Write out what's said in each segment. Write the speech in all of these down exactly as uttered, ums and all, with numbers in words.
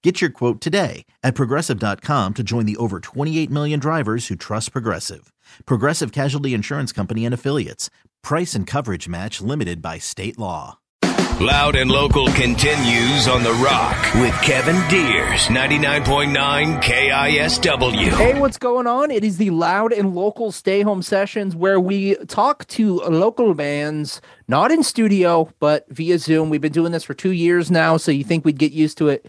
Get your quote today at Progressive dot com to join the over twenty-eight million drivers who trust Progressive. Progressive Casualty Insurance Company and Affiliates. Price and coverage match limited by state law. Loud and Local continues on The Rock with Kevin Deers, ninety-nine point nine K I S W. Hey, what's going on? It is the Loud and Local Stay Home Sessions where we talk to local bands, not in studio, but via Zoom. We've been doing this for two years now, so you think we'd get used to it.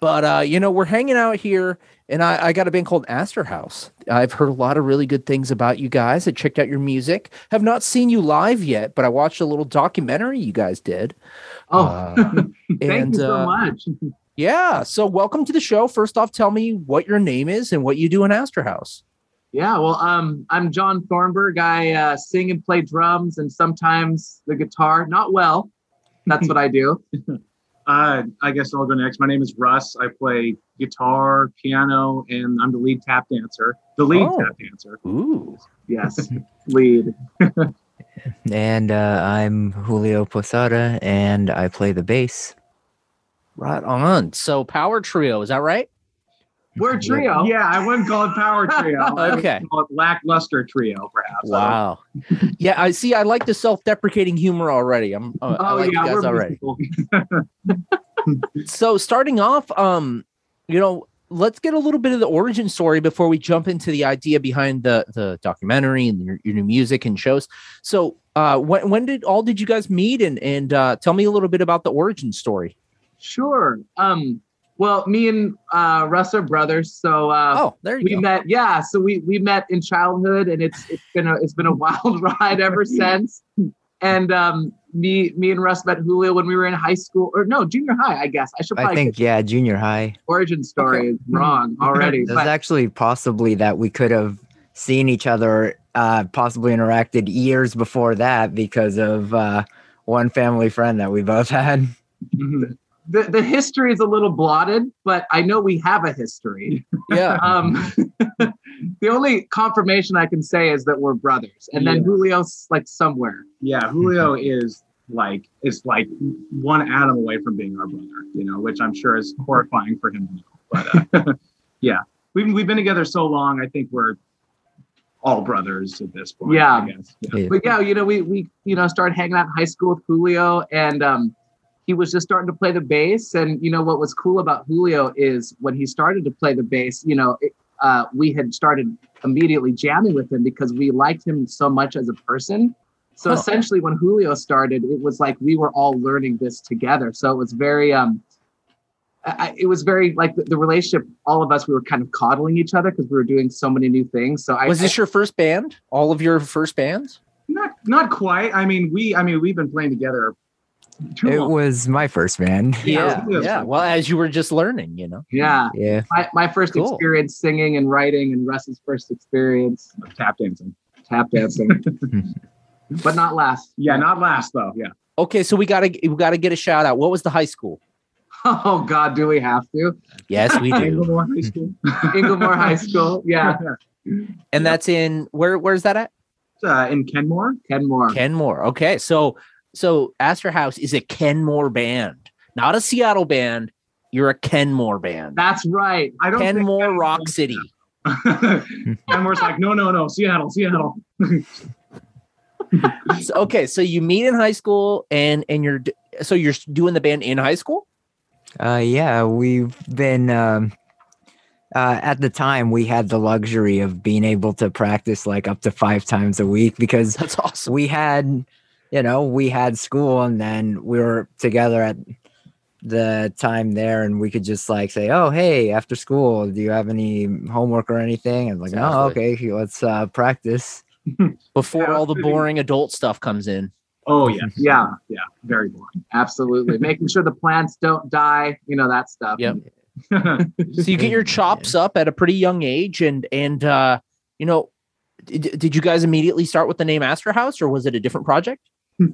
But, uh, you know, we're hanging out here, and I, I got a band called Aster House. I've heard a lot of really good things about you guys. I checked out your music. Have not seen you live yet, but I watched a little documentary you guys did. Oh, uh, thank and, you so uh, much. Yeah. So welcome to the show. First off, tell me what your name is and what you do in Aster House. Yeah, well, um, I'm John Thornburg. I uh, sing and play drums and sometimes the guitar. Not well. That's what I do. Uh, I guess I'll go next. My name is Russ. I play guitar, piano, and I'm the lead tap dancer. The lead oh. tap dancer. Ooh. Yes. Lead. And uh, I'm Julio Posada, and I play the bass. Right on. So power trio, is that right? We're a trio. Yeah, I wouldn't call it power trio. Okay. I would call it lackluster trio, perhaps. Wow. Yeah, I see. I like the self-deprecating humor already. I'm. Uh, oh, I like yeah, you guys already. So starting off, um, you know, let's get a little bit of the origin story before we jump into the idea behind the the documentary and your, your new music and shows. So, uh, when when did all did you guys meet? And and uh, tell me a little bit about the origin story. Sure. Um. Well, me and uh, Russ are brothers, so uh, oh, there you we go. met. Yeah, so we, we met in childhood, and it's it's been a, it's been a wild ride ever since. And um, me me and Russ met Julio when we were in high school, or no, junior high, I guess. I should. Probably I think yeah, junior high. Origin story is wrong already. It was but, actually possibly that we could have seen each other, uh, possibly interacted years before that because of uh, one family friend that we both had. The the history is a little blotted, but I know we have a history. Yeah. um, the only confirmation I can say is that we're brothers, and yeah. then Julio's like somewhere. Yeah, Julio is like is like one atom away from being our brother, you know, which I'm sure is horrifying for him to know. But uh, yeah, we've we've been together so long. I think we're all brothers at this point. Yeah. I guess. Yeah. yeah. But yeah, you know, we we you know started hanging out in high school with Julio and. Um, He was just starting to play the bass. And, you know, what was cool about Julio is when he started to play the bass, you know, it, uh, we had started immediately jamming with him because we liked him so much as a person. So oh. essentially when Julio started, it was like we were all learning this together. So it was very, um, I, it was very like the, the relationship, all of us, we were kind of coddling each other because we were doing so many new things. So I was this I, your first band? All of your first bands? Not not quite. I mean, we I mean, we've been playing together It was my first band. Yeah, yeah. yeah. Well, as you were just learning, you know. Yeah, yeah. My, my first cool. experience singing and writing, and Russ's first experience of tap dancing, tap dancing, but not last. Yeah, not last though. Yeah. Okay, so we gotta we gotta get a shout out. What was the high school? Oh God, do we have to? Yes, we do. Inglemore High School. Inglemore High School. Yeah. And yeah. that's in where? Where's that at? It's, uh, in Kenmore. Kenmore. Kenmore. Okay, so. So Aster House is a Kenmore band, not a Seattle band. You're a Kenmore band. That's right. I don't Kenmore think Rock City. Kenmore's like, no, no, no, Seattle, Seattle. So, okay, so you meet in high school, and and you're so you're doing the band in high school. Uh, yeah, we've been um, uh, at the time we had the luxury of being able to practice like up to five times a week, because that's awesome. We had, you know, we had school, and then we were together at the time there, and we could just like say, oh, hey, after school, do you have any homework or anything? And like, exactly. Oh, okay, let's uh, practice. Before all the boring adult stuff comes in. Oh yeah, yeah, yeah. Very boring. Absolutely. Making sure the plants don't die. You know, that stuff. Yep. So you get your chops up at a pretty young age, and and uh, you know, did, did you guys immediately start with the name Aster House, or was it a different project?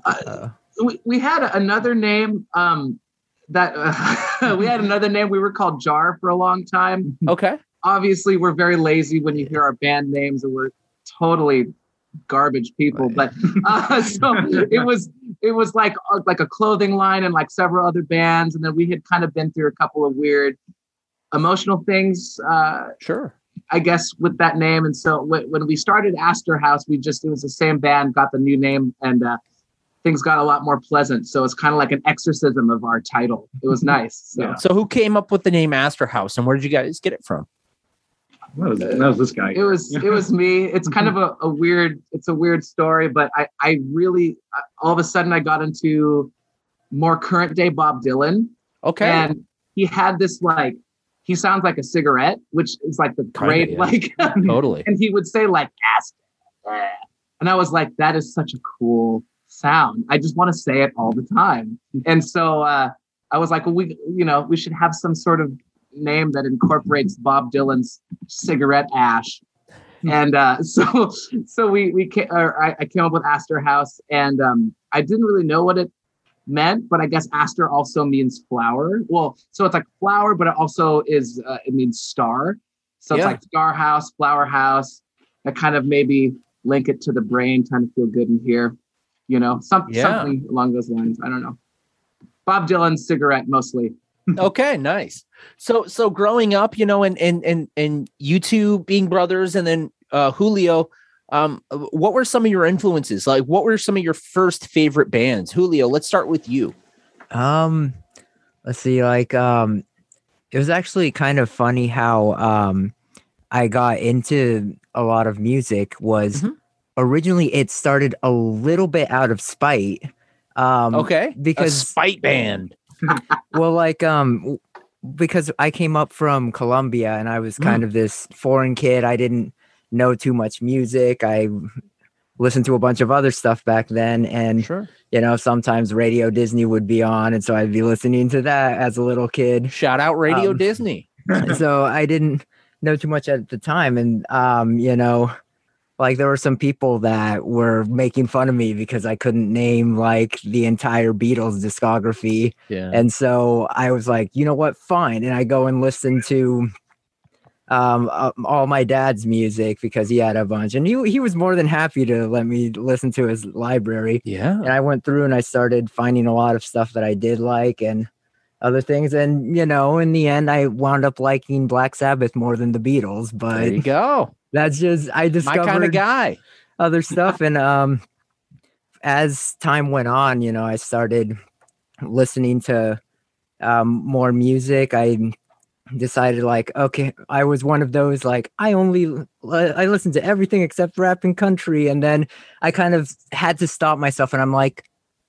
Uh, we we had another name. Um, that uh, we had another name. We were called Jar for a long time. Okay. Obviously, we're very lazy when you hear our band names, and we're totally garbage people, but uh, so it was it was like uh, like a clothing line and like several other bands, and then we had kind of been through a couple of weird emotional things, uh sure I guess, with that name. And so w- when we started Aster House, we just it was the same band, got the new name, and uh things got a lot more pleasant, so it's kind of like an exorcism of our title. It was nice. So. Yeah. So who came up with the name Aster House, and where did you guys get it from? That was, that was this guy. It was it was me. It's kind of a, a weird, it's a weird story, but I, I really, all of a sudden I got into more current day Bob Dylan. Okay. And he had this like, he sounds like a cigarette, which is like the great, like, totally. And he would say like, Aster. And I was like, that is such a cool sound. I just want to say it all the time. And so uh, I was like, well, we, you know, we should have some sort of name that incorporates Bob Dylan's cigarette ash, and uh, so so we we came, or I, I came up with Aster House, and um, I didn't really know what it meant, but I guess Aster also means flower. Well, so it's like flower, but it also is uh, it means star. So yeah. It's like star house, flower house. I kind of maybe link it to the brain, trying to feel good in here, you know, some, yeah. something along those lines. I don't know. Bob Dylan's cigarette mostly. Okay, nice. So, so growing up, you know, and and and and you two being brothers, and then uh, Julio, um, what were some of your influences? Like, what were some of your first favorite bands? Julio, let's start with you. Um, let's see. Like, um, it was actually kind of funny how um, I got into a lot of music. Was mm-hmm. originally it started a little bit out of spite. Um, okay, because a spite band. Well, like, um, because I came up from Colombia, and I was kind mm. of this foreign kid. I didn't know too much music. I listened to a bunch of other stuff back then. And, sure. you know, sometimes Radio Disney would be on. And so I'd be listening to that as a little kid. Shout out Radio um, Disney. So I didn't know too much at the time. And, um, you know, like there were some people that were making fun of me because I couldn't name like the entire Beatles discography. Yeah. And so I was like, you know what? Fine. And I go and listen to um, uh, all my dad's music, because he had a bunch, and he, he was more than happy to let me listen to his library. Yeah. And I went through and I started finding a lot of stuff that I did like and other things. And, you know, in the end, I wound up liking Black Sabbath more than the Beatles, but there you go. That's just, I discovered my kind of guy. Other stuff. And um, as time went on, you know, I started listening to um, more music. I decided like, okay, I was one of those, like, I only, I listened to everything except rap and country. And then I kind of had to stop myself. And I'm like,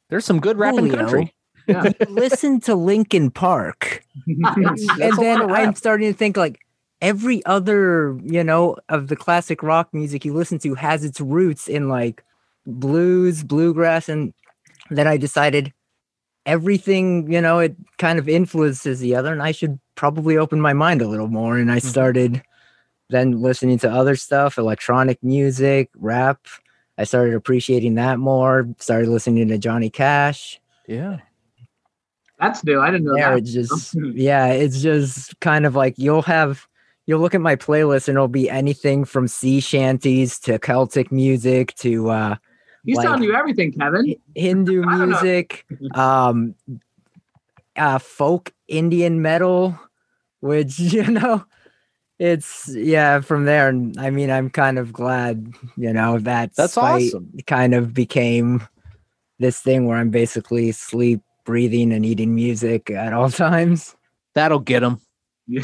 there's some good rap and country. Yeah. Listen to Linkin Park. That's, that's and then I'm starting to think like, every other, you know, of the classic rock music you listen to has its roots in like blues, bluegrass. And then I decided everything, you know, it kind of influences the other, and I should probably open my mind a little more. And I started then listening to other stuff, electronic music, rap. I started appreciating that more, started listening to Johnny Cash. Yeah. That's new. I didn't know yeah, that. It's just, yeah, it's just kind of like you'll have... You'll look at my playlist and it'll be anything from sea shanties to Celtic music to uh you like sound new everything, Kevin. Hindu music, um uh folk Indian metal, which, you know, it's yeah, from there. And I mean, I'm kind of glad, you know, that that's awesome. Kind of became this thing where I'm basically sleep, breathing, and eating music at all times. That'll get them. Yeah.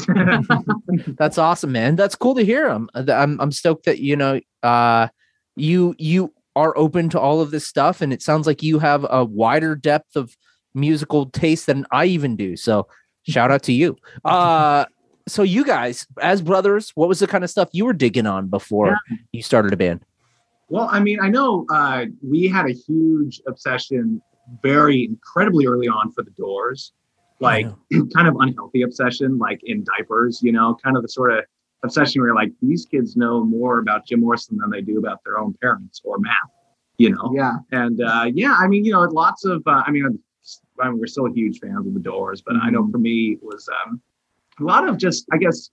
That's awesome, man. That's cool to hear. I'm, I'm, I'm stoked that, you know, uh, you, you are open to all of this stuff, and it sounds like you have a wider depth of musical taste than I even do. So shout out to you. Uh, so you guys as brothers, what was the kind of stuff you were digging on before yeah. you started a band? Well, I mean, I know uh, we had a huge obsession very incredibly early on for The Doors, like kind of unhealthy obsession, like in diapers, you know, kind of the sort of obsession where you're like, these kids know more about Jim Morrison than they do about their own parents or math, you know? Yeah. And uh, yeah, I mean, you know, lots of, uh, I mean, I'm, I mean, we're still huge fans of The Doors, but mm-hmm. I know for me it was um, a lot of just, I guess,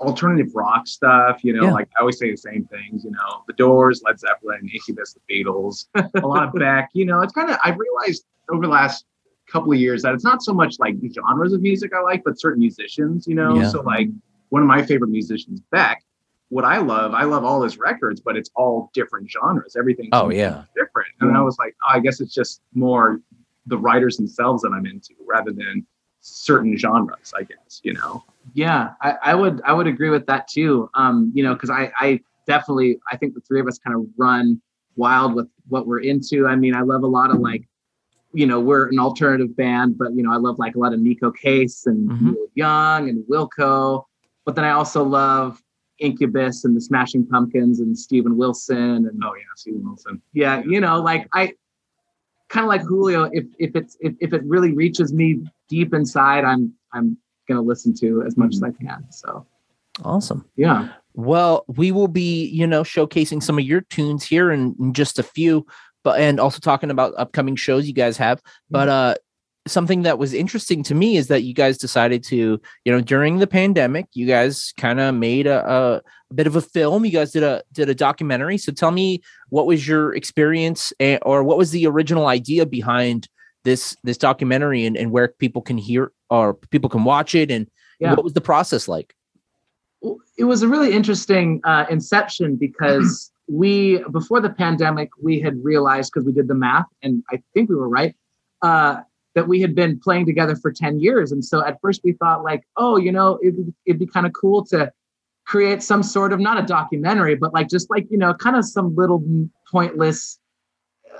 alternative rock stuff, you know, yeah. like I always say the same things, you know, The Doors, Led Zeppelin, Incubus, The Beatles, a lot of Beck, you know, it's kind of, I've realized over the last couple of years that it's not so much like the genres of music I like, but certain musicians, you know, yeah. so like one of my favorite musicians, Beck, what I love, I love all his records, but it's all different genres. Everything's oh, yeah. different. And yeah. I was like, oh, I guess it's just more the writers themselves that I'm into rather than certain genres, I guess, you know? Yeah, I, I would, I would agree with that too. Um, you know, cause I, I definitely, I think the three of us kind of run wild with what we're into. I mean, I love a lot of like, you know, we're an alternative band, but you know, I love like a lot of Nico Case and mm-hmm. Neil Young and Wilco, but then I also love Incubus and the Smashing Pumpkins and Steven Wilson. And oh yeah, Steven Wilson. Yeah. You know, like I, kind of like Julio, if if it's if, if it really reaches me deep inside, I'm I'm gonna listen to as much mm-hmm. as I can. So awesome. Yeah. Well, we will be, you know, showcasing some of your tunes here in, in just a few, but and also talking about upcoming shows you guys have. Mm-hmm. But uh something that was interesting to me is that you guys decided to, you know, during the pandemic, you guys kind of made a, a, a bit of a film. You guys did a did a documentary. So tell me, what was your experience and, or what was the original idea behind this this documentary and, and where people can hear or people can watch it? And yeah. what was the process like? It was a really interesting uh, inception because we before the pandemic, we had realized because we did the math and I think we were right. Uh, that we had been playing together for ten years. And so at first we thought like, oh, you know, it, it'd be kind of cool to create some sort of, not a documentary, but like, just like, you know, kind of some little pointless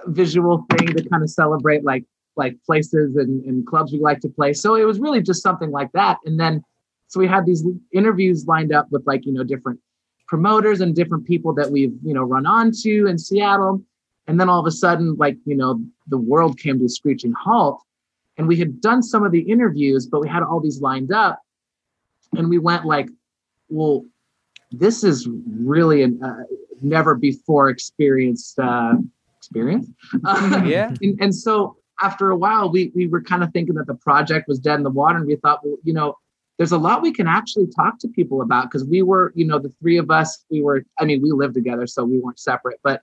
visual thing to kind of celebrate like, like places and, and clubs we like to play. So it was really just something like that. And then, so we had these interviews lined up with like, you know, different promoters and different people that we've, you know, run onto in Seattle. And then all of a sudden, like, you know, the world came to a screeching halt. And we had done some of the interviews, but we had all these lined up and we went like, well, this is really an uh, never before experienced uh, experience. Uh, yeah. And, and so after a while, we we were kind of thinking that the project was dead in the water. And we thought, well, you know, there's a lot we can actually talk to people about because we were, you know, the three of us, we were, I mean, we lived together, so we weren't separate, but,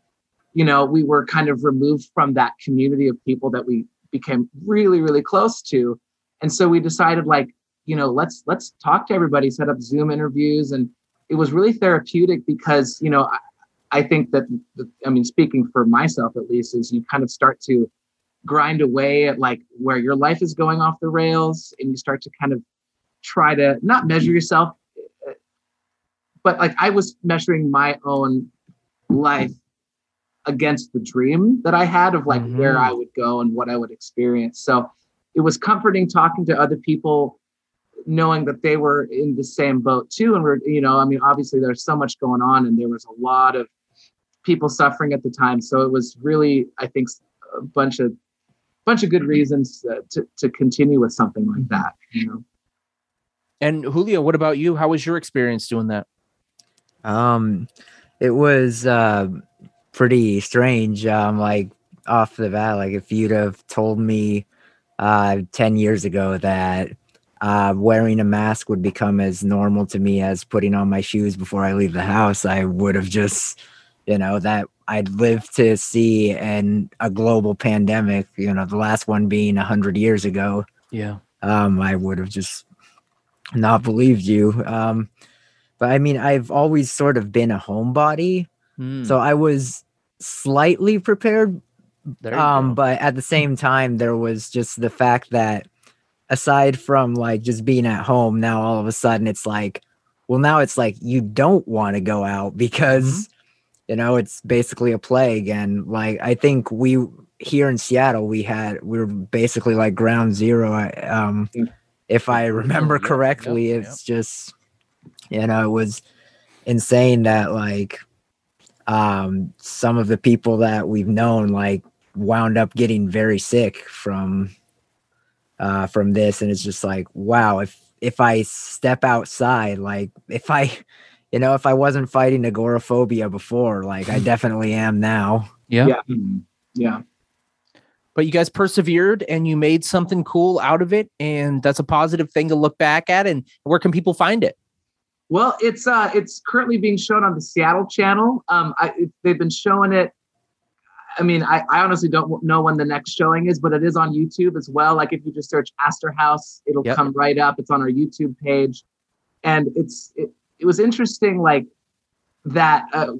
you know, we were kind of removed from that community of people that we became really, really close to. And so we decided like, you know, let's, let's talk to everybody, set up Zoom interviews. And it was really therapeutic because, you know, I, I think that, the, I mean, speaking for myself, at least, is you kind of start to grind away at like where your life is going off the rails and you start to kind of try to not measure yourself, but like I was measuring my own life against the dream that I had of like mm-hmm. where I would go and what I would experience. So it was comforting talking to other people, knowing that they were in the same boat too. And we're, you know, I mean, obviously there's so much going on and there was a lot of people suffering at the time. So it was really, I think a bunch of, bunch of good reasons uh, to, to continue with something like that, you know? And Julio, what about you? How was your experience doing that? Um, it was, uh, pretty strange. Um, like off the bat, like if you'd have told me uh, ten years ago that uh, wearing a mask would become as normal to me as putting on my shoes before I leave the house, I would have just, you know, that I'd live to see and a global pandemic, you know, the last one being a hundred years ago. Yeah. Um, I would have just not believed you. Um, but I mean, I've always sort of been a homebody. Mm. So I was slightly prepared, um, but at the same time, there was just the fact that aside from like just being at home, now all of a sudden it's like, well, now it's like you don't want to go out because, mm-hmm. you know, it's basically a plague. And like, I think we here in Seattle, we had, we were basically like ground zero. Um, if I remember correctly, yep, yep, it's yep. just, you know, it was insane that like um, some of the people that we've known, like, wound up getting very sick from uh from this. And it's just like, wow, if if I step outside, like if I you know if I wasn't fighting agoraphobia before, like I definitely am now. Yeah. Yeah. Yeah. But you guys persevered and you made something cool out of it, and that's a positive thing to look back at. And where can people find it? Well, it's uh it's currently being shown on the Seattle channel. Um I they've been showing it, I mean, I, I honestly don't know when the next showing is, but it is on YouTube as well. Like if you just search Aster House, it'll yep. come right up. It's on our YouTube page. And it's, it, it was interesting, like that uh,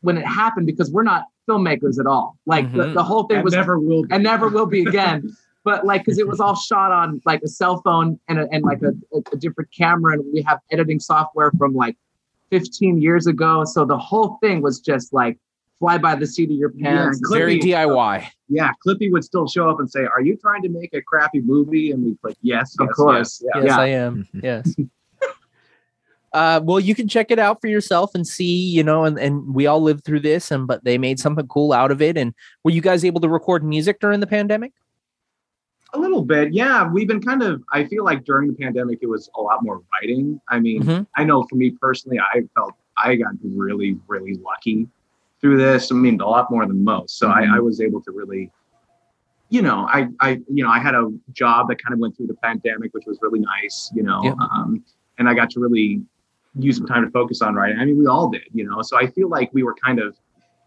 when it happened, because we're not filmmakers at all. Like mm-hmm. the, the whole thing and was never will be. And never will be again. But like, cause it was all shot on like a cell phone and, a, and like a, a different camera. And we have editing software from like fifteen years ago. So the whole thing was just like, fly by the seat of your pants. Yeah, very D I Y. Yeah, Clippy would still show up and say, "Are you trying to make a crappy movie?" And we'd like, "Yes, of yes, course, yes, yes, yes yeah. I am." Yes. uh, well, you can check it out for yourself and see, you know, and, and we all lived through this, and but they made something cool out of it. And were you guys able to record music during the pandemic? A little bit, yeah. We've been kind of. I feel like during the pandemic, it was a lot more writing. I mean, mm-hmm. I know for me personally, I felt I got really, really lucky through this. I mean, a lot more than most. So mm-hmm. I, I was able to really, you know, I, I, you know, I had a job that kind of went through the pandemic, which was really nice, you know, yep. um, and I got to really use some time to focus on writing. I mean, we all did, you know, so I feel like we were kind of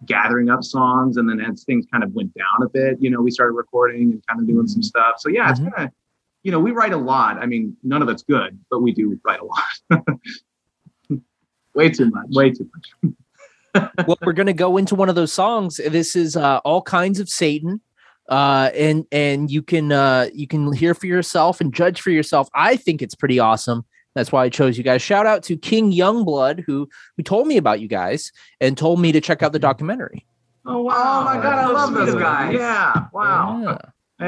gathering up songs, and then as things kind of went down a bit, you know, we started recording and kind of doing mm-hmm. some stuff. So yeah, mm-hmm. it's kind of, you know, we write a lot. I mean, none of that's good, but we do write a lot. Way too much, way too much. Well, we're going to go into one of those songs. This is uh, All Kinds of Satan. Uh, and and you can uh, you can hear for yourself and judge for yourself. I think it's pretty awesome. That's why I chose you guys. Shout out to King Youngblood, who, who told me about you guys and told me to check out the documentary. Oh, wow. Oh, my God. I love those guys. Yeah. Wow. Yeah.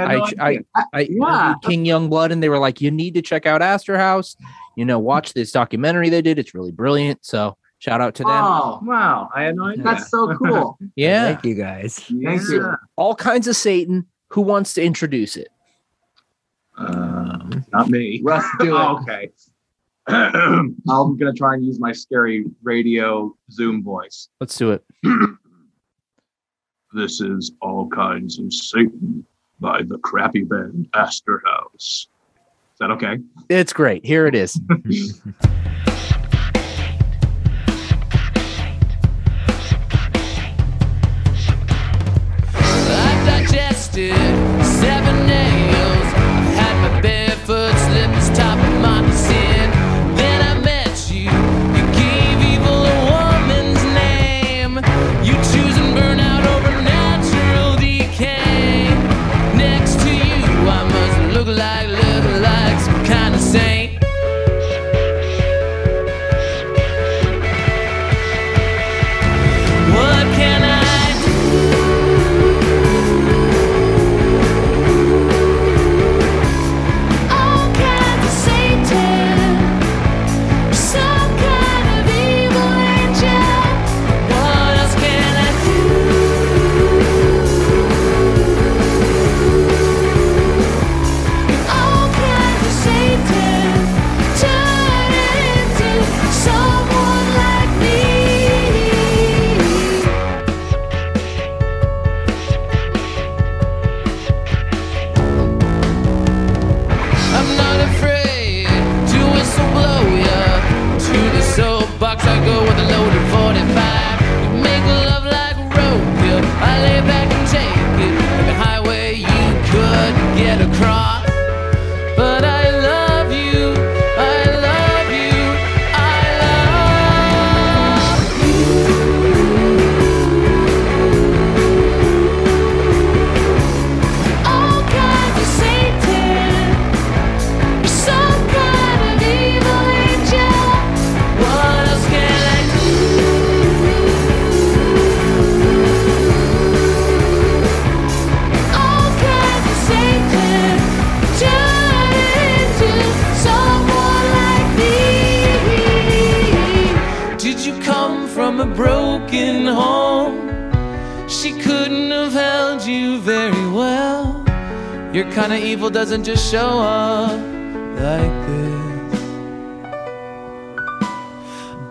I, no I, I, I yeah. King Youngblood, and they were like, you need to check out Aster House. You know, watch this documentary they did. It's really brilliant. So. Shout out to them. Oh, wow. I had no idea. That's so cool. Yeah. Thank you guys. Yeah. Thank you. All Kinds of Satan. Who wants to introduce it? Um, not me. Russ, do it. Oh, okay. I'm going to try and use my scary radio Zoom voice. Let's do it. This is All Kinds of Satan by the crappy band Aster House. Is that okay? It's great. Here it is. Seven nails. I had my barefoot slippers top of my sin. Then I met you. You gave evil a woman's name. You choose and burn out over natural decay. Next to you, I must look like, look like some kind of saint. What can I do? you very well. Your kind of evil doesn't just show up like this.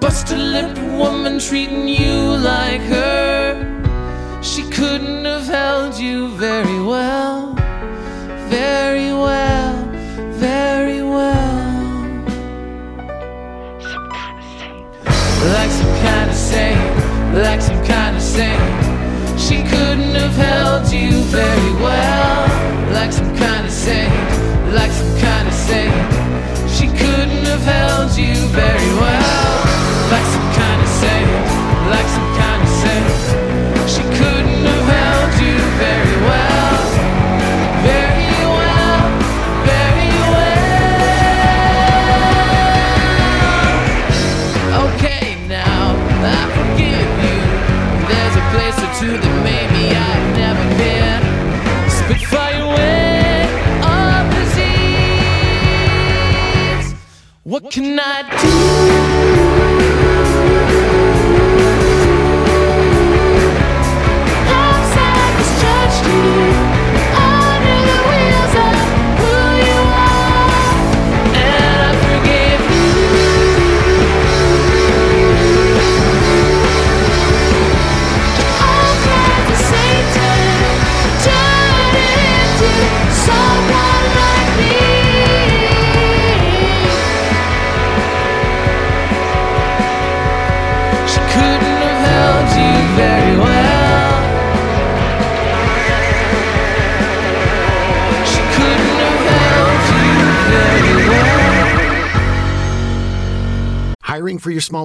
Bust-a-lipped woman treating you like her. She couldn't have held you very well. Very well, very well. Some kind of saint. Like some kind of saint. Like some kind of saint. She couldn't have held you very well. Like some kind of saint, like some kind of saint. She couldn't have held you very well. Like some kind of saint, like some kind of saint. She couldn't have held you very well. Very well, very well. Okay, now I forgive you. There's a place or two that maybe I've never been. Spit fire away all disease. What can I do? Hiring for your small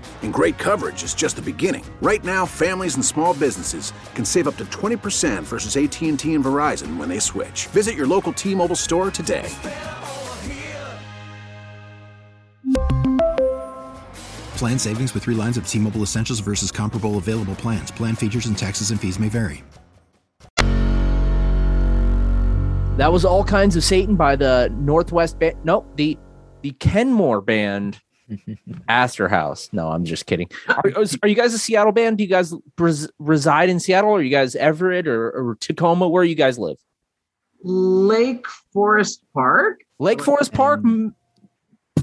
And great coverage is just the beginning. Right now, families and small businesses can save up to twenty percent versus A T and T and Verizon when they switch. Visit your local T-Mobile store today. Plan savings with three lines of T-Mobile Essentials versus comparable available plans. Plan features and taxes and fees may vary. That was All Kinds of Satan by the Northwest Band. Nope, the the Kenmore Band, Aster House. No, I'm just kidding. Are, are you guys a Seattle band? Do you guys res- reside in Seattle? Are you guys Everett or, or Tacoma? Where you guys live? Lake Forest Park. Lake Forest Park. Um,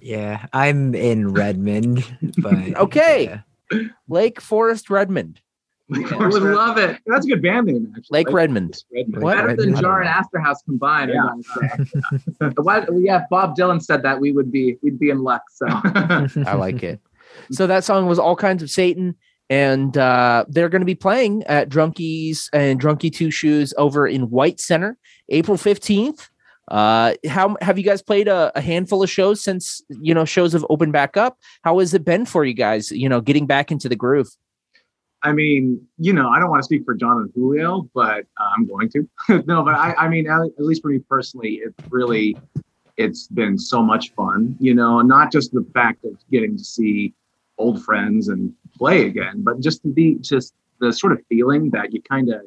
yeah, I'm in Redmond. But okay, yeah. Lake Forest Redmond. Yeah, I would love it. That's a good band name, actually. Lake, Lake Redmond. Redmond. What? Better than Jar and Aster House combined. Yeah. Why, yeah, Bob Dylan said that we would be we'd be in luck. So I like it. So that song was All Kinds of Satan, and uh, they're going to be playing at Drunkies and Drunkie Two Shoes over in White Center, April fifteenth. Uh, how have you guys played a, a handful of shows since, you know, shows have opened back up? How has it been for you guys? You know, getting back into the groove. I mean, you know, I don't want to speak for John and Julio, but uh, I'm going to. No, but I, I mean, at, at least for me personally, it's really, it's been so much fun, you know, not just the fact of getting to see old friends and play again, but just the, just the sort of feeling that you kind of,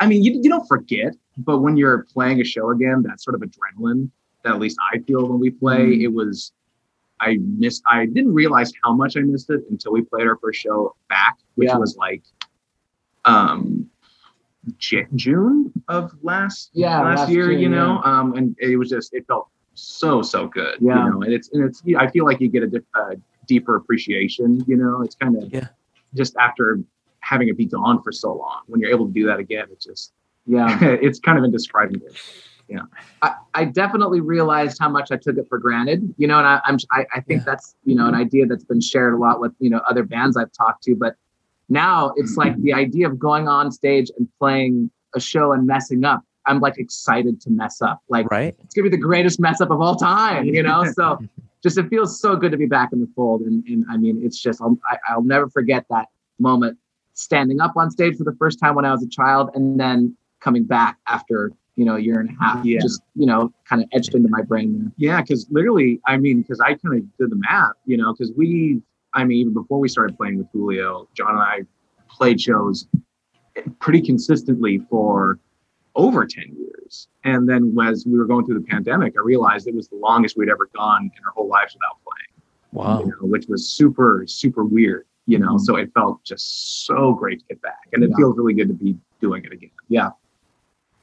I mean, you, you don't forget, but when you're playing a show again, that sort of adrenaline that at least I feel when we play, mm. it was, I missed, I didn't realize how much I missed it until we played our first show back, which yeah. was like, um, J- June of last yeah, last, last year, June, you know, yeah. um, and it was just it felt so so good, yeah. you know, and it's and it's I feel like you get a dip, uh, deeper appreciation, you know, it's kind of yeah. just after having it be gone for so long, when you're able to do that again, it's just yeah, it's kind of indescribable. Yeah, I, I definitely realized how much I took it for granted, you know, and I, I'm I, I think yeah. that's you know an idea that's been shared a lot with you know other bands I've talked to, but. Now it's like the idea of going on stage and playing a show and messing up. I'm like excited to mess up. Like right? It's gonna be the greatest mess up of all time, you know? So just, it feels so good to be back in the fold. And, and I mean, it's just, I'll, I, I'll never forget that moment standing up on stage for the first time when I was a child and then coming back after, you know, a year and a half, yeah. just, you know, kind of etched into my brain. There. Yeah. Cause literally, I mean, cause I kind of did the math, you know, cause we, I mean, even before we started playing with Julio, John and I played shows pretty consistently for over ten years. And then as we were going through the pandemic, I realized it was the longest we'd ever gone in our whole lives without playing. Wow. You know, which was super, super weird, you know? Mm-hmm. So it felt just so great to get back. And it yeah. feels really good to be doing it again. Yeah.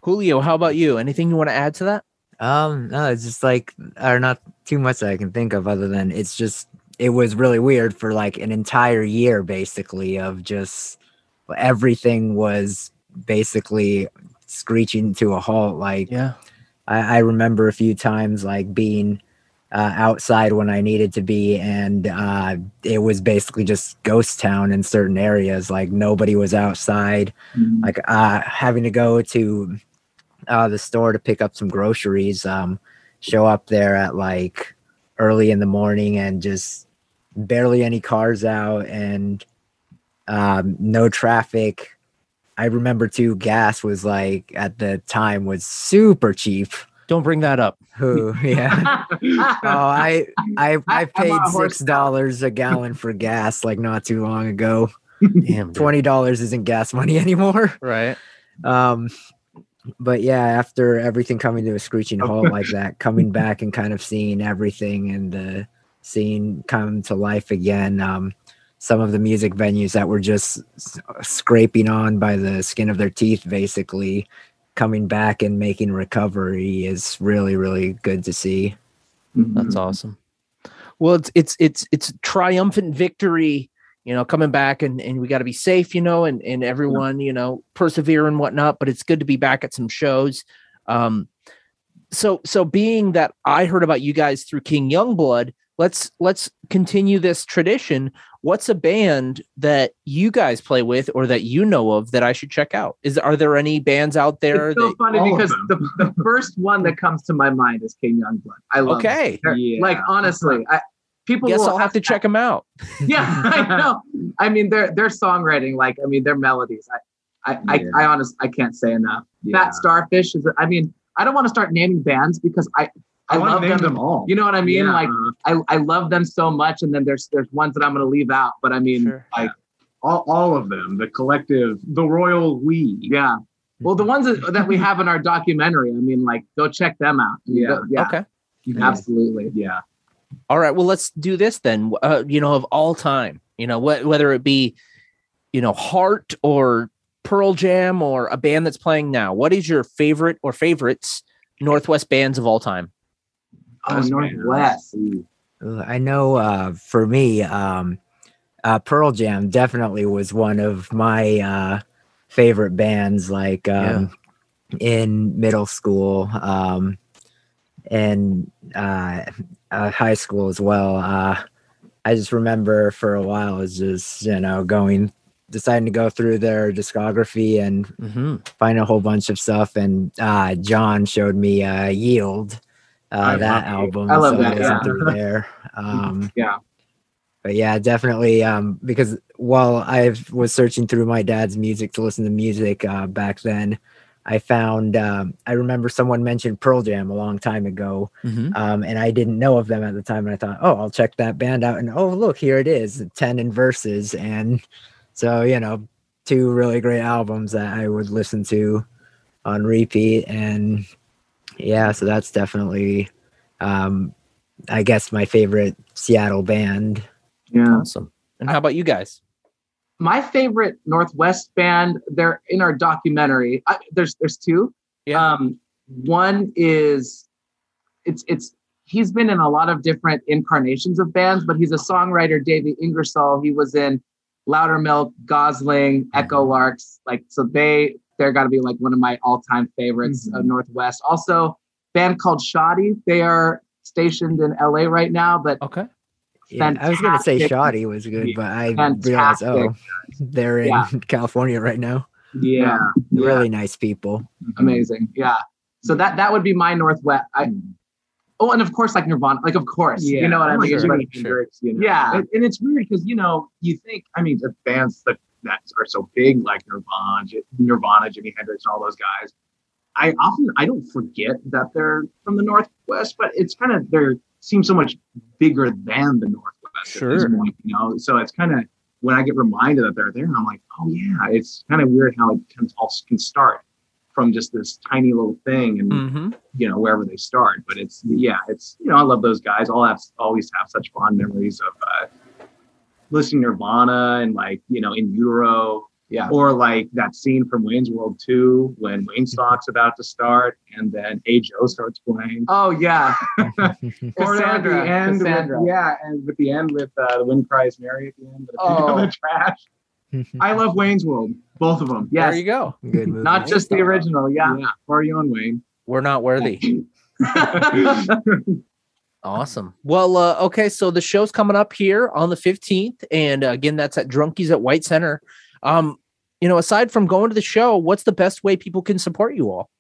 Julio, how about you? Anything you want to add to that? Um, no, it's just like, or not too much that I can think of other than it's just, it was really weird for like an entire year, basically, of just everything was basically screeching to a halt. Like, yeah. I, I remember a few times like being uh, outside when I needed to be, and uh, it was basically just ghost town in certain areas. Like nobody was outside. Mm-hmm. Like uh, having to go to uh, the store to pick up some groceries. Um, show up there at like early in the morning and just barely any cars out and um no traffic. I remember too, gas was like at the time was super cheap. Don't bring that up. Who yeah. oh I I I paid six dollars a gallon for gas like not too long ago. Damn, twenty dollars isn't gas money anymore. Right. Um But yeah, after everything coming to a screeching halt like that, coming back and kind of seeing everything and the scene come to life again, um, some of the music venues that were just scraping on by the skin of their teeth, basically coming back and making recovery is really, really good to see. That's awesome. Well, it's it's it's it's triumphant victory. You know, coming back and, and we got to be safe, you know, and, and everyone, you know, persevere and whatnot. But it's good to be back at some shows. Um, so so being that I heard about you guys through King Youngblood, let's let's continue this tradition. What's a band that you guys play with or that you know of that I should check out? Is Are there any bands out there? It's so that, funny because the, the first one that comes to my mind is King Youngblood. I love okay. it. Yeah. Like, honestly, I People Guess will I'll have to check them out. Yeah, I know. I mean, their their songwriting, like, I mean, their melodies. I, I, yeah. I, I honestly, I can't say enough. Yeah. Fat Starfish is. I mean, I don't want to start naming bands because I, I, I love them. them all. You know what I mean? Yeah. Like, I, I love them so much, and then there's there's ones that I'm going to leave out. But I mean, sure. like, all all of them, the collective, the royal we. Yeah. Well, the ones that, that we have in our documentary. I mean, like, go check them out. Yeah. Go, yeah. Okay. Absolutely. Yeah. All right. Well, let's do this then, uh, you know, of all time, you know, wh- whether it be, you know, Heart or Pearl Jam or a band that's playing now. What is your favorite or favorites Northwest bands of all time? Oh, Northwest. I know uh, for me, um, uh, Pearl Jam definitely was one of my uh, favorite bands, like um, yeah. in middle school. Um and uh, uh high school as well. uh I just remember for a while is just you know going deciding to go through their discography and mm-hmm. find a whole bunch of stuff, and uh John showed me uh Yield, uh that album. I love so that yeah. through there. um yeah but yeah definitely um because while I was searching through my dad's music to listen to music uh back then, I found, um, I remember someone mentioned Pearl Jam a long time ago, mm-hmm. um, and I didn't know of them at the time. And I thought, oh, I'll check that band out. And oh, look, here it is, ten and Verses. And so, you know, two really great albums that I would listen to on repeat. And yeah, so that's definitely, um, I guess, my favorite Seattle band. Yeah. Awesome. And how about you guys? My favorite Northwest band, they're in our documentary. I, there's there's two. Yeah. Um, one is, it's it's he's been in a lot of different incarnations of bands, but he's a songwriter, Davey Ingersoll. He was in Loudermilk, Gosling, Echo Larks. Like, so they, they're got to be like one of my all-time favorites mm-hmm. of Northwest. Also, a band called Shoddy. They are stationed in L A right now, but okay. Yeah, I was going to say Shoddy was good, but I fantastic. realized, oh, they're in yeah. California right now. Yeah. yeah. Really nice people. Amazing. Yeah. So that, that would be my Northwest. I, oh, and of course, like Nirvana, like, of course, yeah. you know what oh, I mean? Sure. Like, sure. you know? Yeah. And, and it's weird because, you know, you think, I mean, the bands that, that are so big, like Nirvana, Nirvana, Jimi Hendrix, and all those guys, I often, I don't forget that they're from the Northwest, but it's kind of, they're, seems so much bigger than the Northwest sure. at this point, you know? So it's kind of, when I get reminded that they're there, I'm like, oh yeah, it's kind of weird how it can, all can start from just this tiny little thing and, mm-hmm. you know, wherever they start. But it's, yeah, it's, you know, I love those guys. I'll have, always have such fond memories of uh, listening to Nirvana and like, you know, In Utero. Yeah. Or like that scene from Wayne's World two when Wayne Stock's about to start and then A. Joe starts playing. Oh, yeah. Or at the end. With, yeah. And with the end with uh, The Wind Cries Mary at the end. But oh. The trash. I love Wayne's World. Both of them. Yes. There you go. Good movie. Not just the original. Yeah. yeah. Party on, Wayne. We're not worthy. Awesome. Well, uh, okay. So the show's coming up here on the fifteenth. And uh, again, that's at Drunkies at White Center. Um, you know, aside from going to the show, what's the best way people can support you all?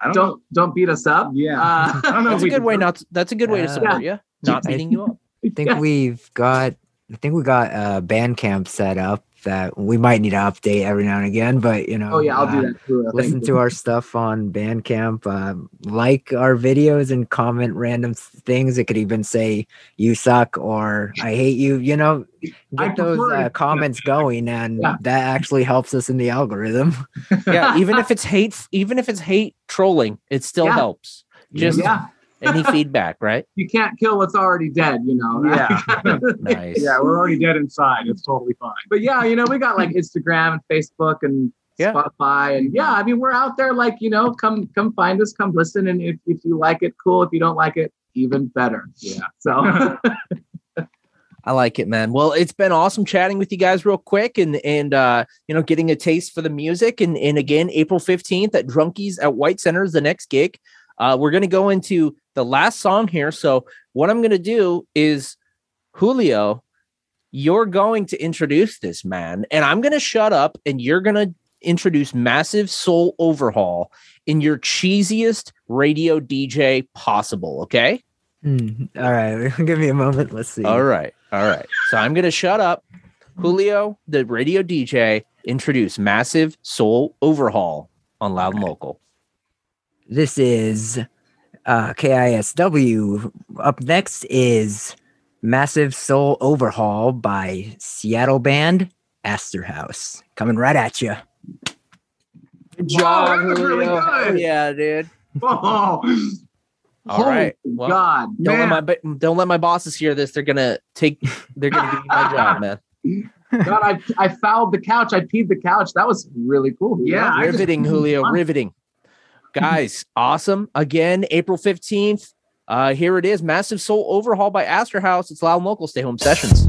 I don't don't, don't beat us up. Yeah, uh, I don't know. That's a good way not. To, that's a good uh, way to support yeah. you. Not beating you up. I think yeah. we've got. I think we got a Bandcamp set up that we might need to update every now and again. But you know, oh yeah, I'll uh, do that too. Listen to our stuff on Bandcamp. Um, like our videos and comment random things. It could even say "you suck" or "I hate you." You know. Get those uh, comments going, and yeah. that actually helps us in the algorithm. Yeah, even if it's hate, even if it's hate trolling, it still yeah. helps. Just yeah. any feedback, right? You can't kill what's already dead, you know. Yeah, nice. Yeah, we're already dead inside. It's totally fine. But yeah, you know, we got like Instagram and Facebook and yeah. Spotify, and yeah, I mean, we're out there. Like, you know, come come find us, come listen, and if if you like it, cool. If you don't like it, even better. Yeah. So. I like it, man. Well, it's been awesome chatting with you guys real quick and, and uh, you know, getting a taste for the music. And, and again, April fifteenth at Drunkies at White Center is the next gig. Uh, we're going to go into the last song here. So what I'm going to do is, Julio, you're going to introduce this, man. And I'm going to shut up and you're going to introduce Massive Soul Overhaul in your cheesiest radio D J possible. Okay? Mm, all right. Give me a moment. Let's see. All right. All right. So I'm going to shut up. Julio, the radio D J, introduce Massive Soul Overhaul on Loud and Local. This is uh, K I S W. Up next is Massive Soul Overhaul by Seattle band Aster House. Coming right at you. Good job, wow, that was really good. Yeah, dude. Oh. All Holy right. Well, God, don't man. let my don't let my bosses hear this. They're gonna take. They're gonna give me my job, man. God, I I fouled the couch. I peed the couch. That was really cool. Yeah, yeah riveting, just, Julio. I'm... Riveting, guys. Awesome. Again, April fifteenth. Uh, here it is. Massive Soul Overhaul by Aster House. It's Loud and Local. Stay home sessions.